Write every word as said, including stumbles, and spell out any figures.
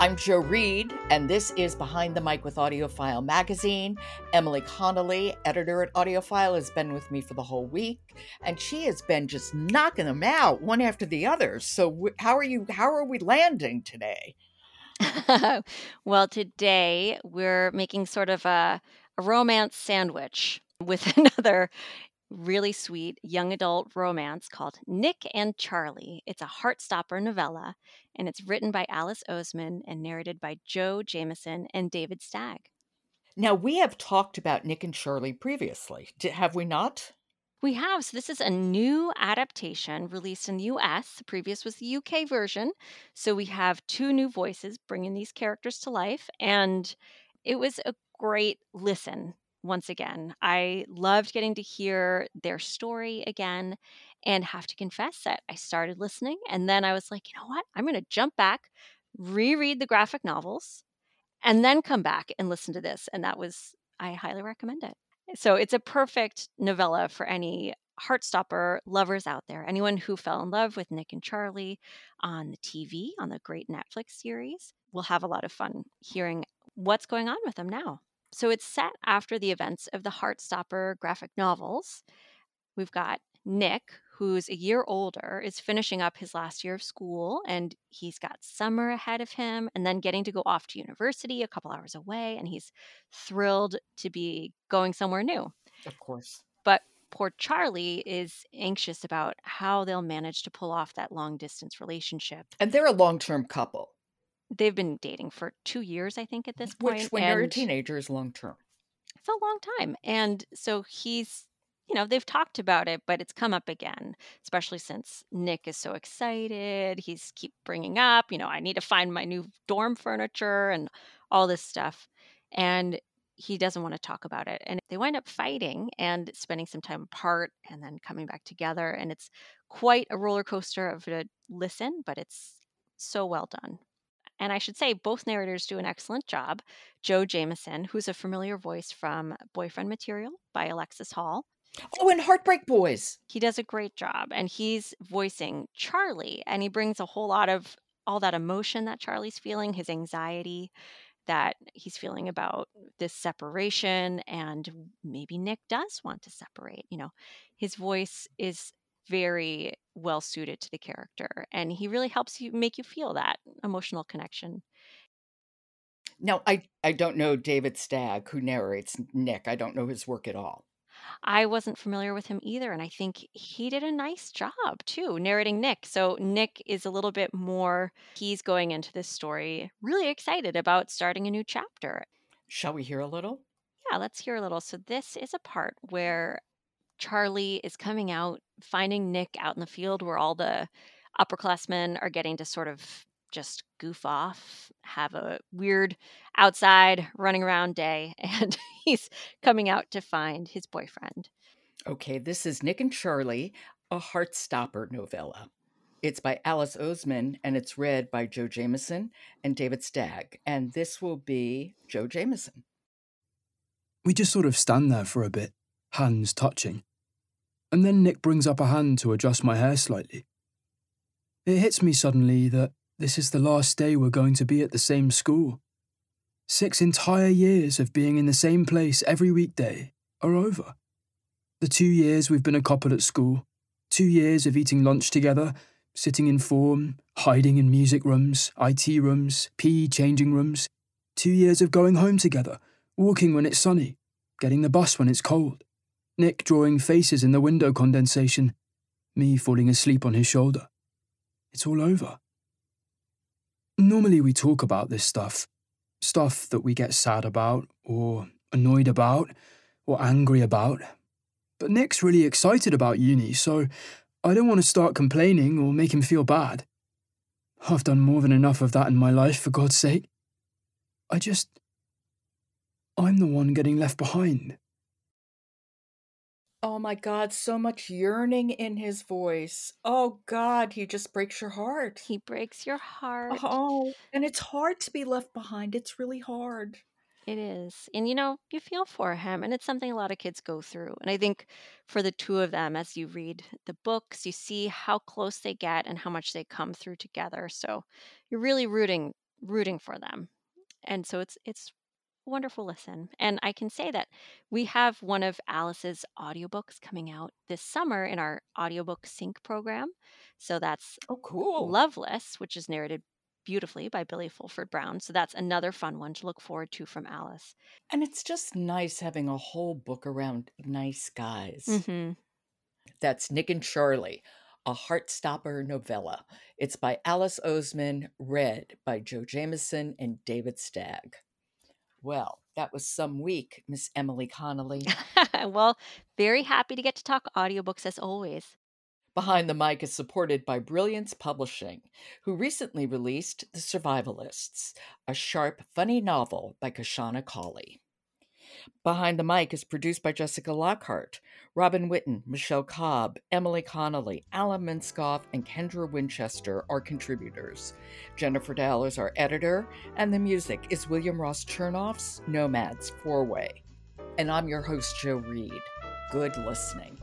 I'm Joe Reed, and this is Behind the Mic with Audiophile magazine. Emily Connolly, editor at Audiophile, has been with me for the whole week, and she has been just knocking them out one after the other. So how are you? How are we landing today? Well, today we're making sort of a, a romance sandwich with another really sweet young adult romance called Nick and Charlie. It's a Heartstopper novella, and it's written by Alice Oseman and narrated by Joe Jameson and David Stagg. Now, we have talked about Nick and Charlie previously, have we not? We have. So this is a new adaptation released in the U S. The previous was the U K version. So we have two new voices bringing these characters to life, and it was a great listen. Once again, I loved getting to hear their story again, and have to confess that I started listening and then I was like, you know what? I'm going to jump back, reread the graphic novels, and then come back and listen to this. And that was, I highly recommend it. So it's a perfect novella for any Heartstopper lovers out there, anyone who fell in love with Nick and Charlie on the T V, on the great Netflix series, will have a lot of fun hearing what's going on with them now. So it's set after the events of the Heartstopper graphic novels. We've got Nick, who's a year older, is finishing up his last year of school, and he's got summer ahead of him and then getting to go off to university a couple hours away, and he's thrilled to be going somewhere new. Of course. But poor Charlie is anxious about how they'll manage to pull off that long-distance relationship. And they're a long-term couple. They've been dating for two years, I think, at this point. Which, when and you're a teenager, is long term. It's a long time. And so he's, you know, they've talked about it, but it's come up again, especially since Nick is so excited. He's keep bringing up, you know, I need to find my new dorm furniture and all this stuff. And he doesn't want to talk about it. And they wind up fighting and spending some time apart and then coming back together. And it's quite a roller coaster of a listen, but it's so well done. And I should say both narrators do an excellent job. Joe Jameson, who's a familiar voice from Boyfriend Material by Alexis Hall. Oh, and Heartbreak Boys. He does a great job. And he's voicing Charlie. And he brings a whole lot of all that emotion that Charlie's feeling, his anxiety that he's feeling about this separation. And maybe Nick does want to separate. You know, his voice is very well suited to the character, and he really helps you make you feel that emotional connection. Now, I, I don't know David Stagg, who narrates Nick. I don't know his work at all. I wasn't familiar with him either, and I think he did a nice job too narrating Nick. So Nick is a little bit more, he's going into this story really excited about starting a new chapter. Shall we hear a little? Yeah, let's hear a little. So this is a part where Charlie is coming out, finding Nick out in the field where all the upperclassmen are getting to sort of just goof off, have a weird outside running around day, and he's coming out to find his boyfriend. Okay, this is Nick and Charlie, a Heartstopper novella. It's by Alice Oseman, and it's read by Joe Jameson and David Stagg, and this will be Joe Jameson. We just sort of stand there for a bit, hands touching. And then Nick brings up a hand to adjust my hair slightly. It hits me suddenly that this is the last day we're going to be at the same school. Six entire years of being in the same place every weekday are over. The two years we've been a couple at school, Two years of eating lunch together, sitting in form, hiding in music rooms, I T rooms, P E changing rooms. Two years of going home together, walking when it's sunny, getting the bus when it's cold. Nick drawing faces in the window condensation, me falling asleep on his shoulder. It's all over. Normally we talk about this stuff, stuff that we get sad about, or annoyed about, or angry about. But Nick's really excited about uni, so I don't want to start complaining or make him feel bad. I've done more than enough of that in my life, for God's sake. I just... I'm the one getting left behind. Oh my God, so much yearning in his voice. Oh God, he just breaks your heart. He breaks your heart. Oh, and it's hard to be left behind. It's really hard. It is. And, you know, you feel for him, and it's something a lot of kids go through. And I think for the two of them, as you read the books, you see how close they get and how much they come through together. So you're really rooting rooting for them. And so it's it's a wonderful listen. And I can say that we have one of Alice's audiobooks coming out this summer in our audiobook sync program. So that's oh, cool. Loveless, which is narrated beautifully by Billy Fulford Brown. So that's another fun one to look forward to from Alice. And it's just nice having a whole book around nice guys. Mm-hmm. That's Nick and Charlie, a Heartstopper novella. It's by Alice Oseman, read by Joe Jameson and David Stagg. Well, that was some week, Miss Emily Connolly. Well, very happy to get to talk audiobooks as always. Behind the Mic is supported by Brilliance Publishing, who recently released The Survivalists, a sharp, funny novel by Kashana Cauley. Behind the Mic is produced by Jessica Lockhart, Robin Whitten, Michelle Cobb, Emily Connolly, Alan Minskoff, and Kendra Winchester are contributors. Jennifer Dowell is our editor, and the music is William Ross Chernoff's Nomads Four-Way. And I'm your host, Joe Reed. Good listening.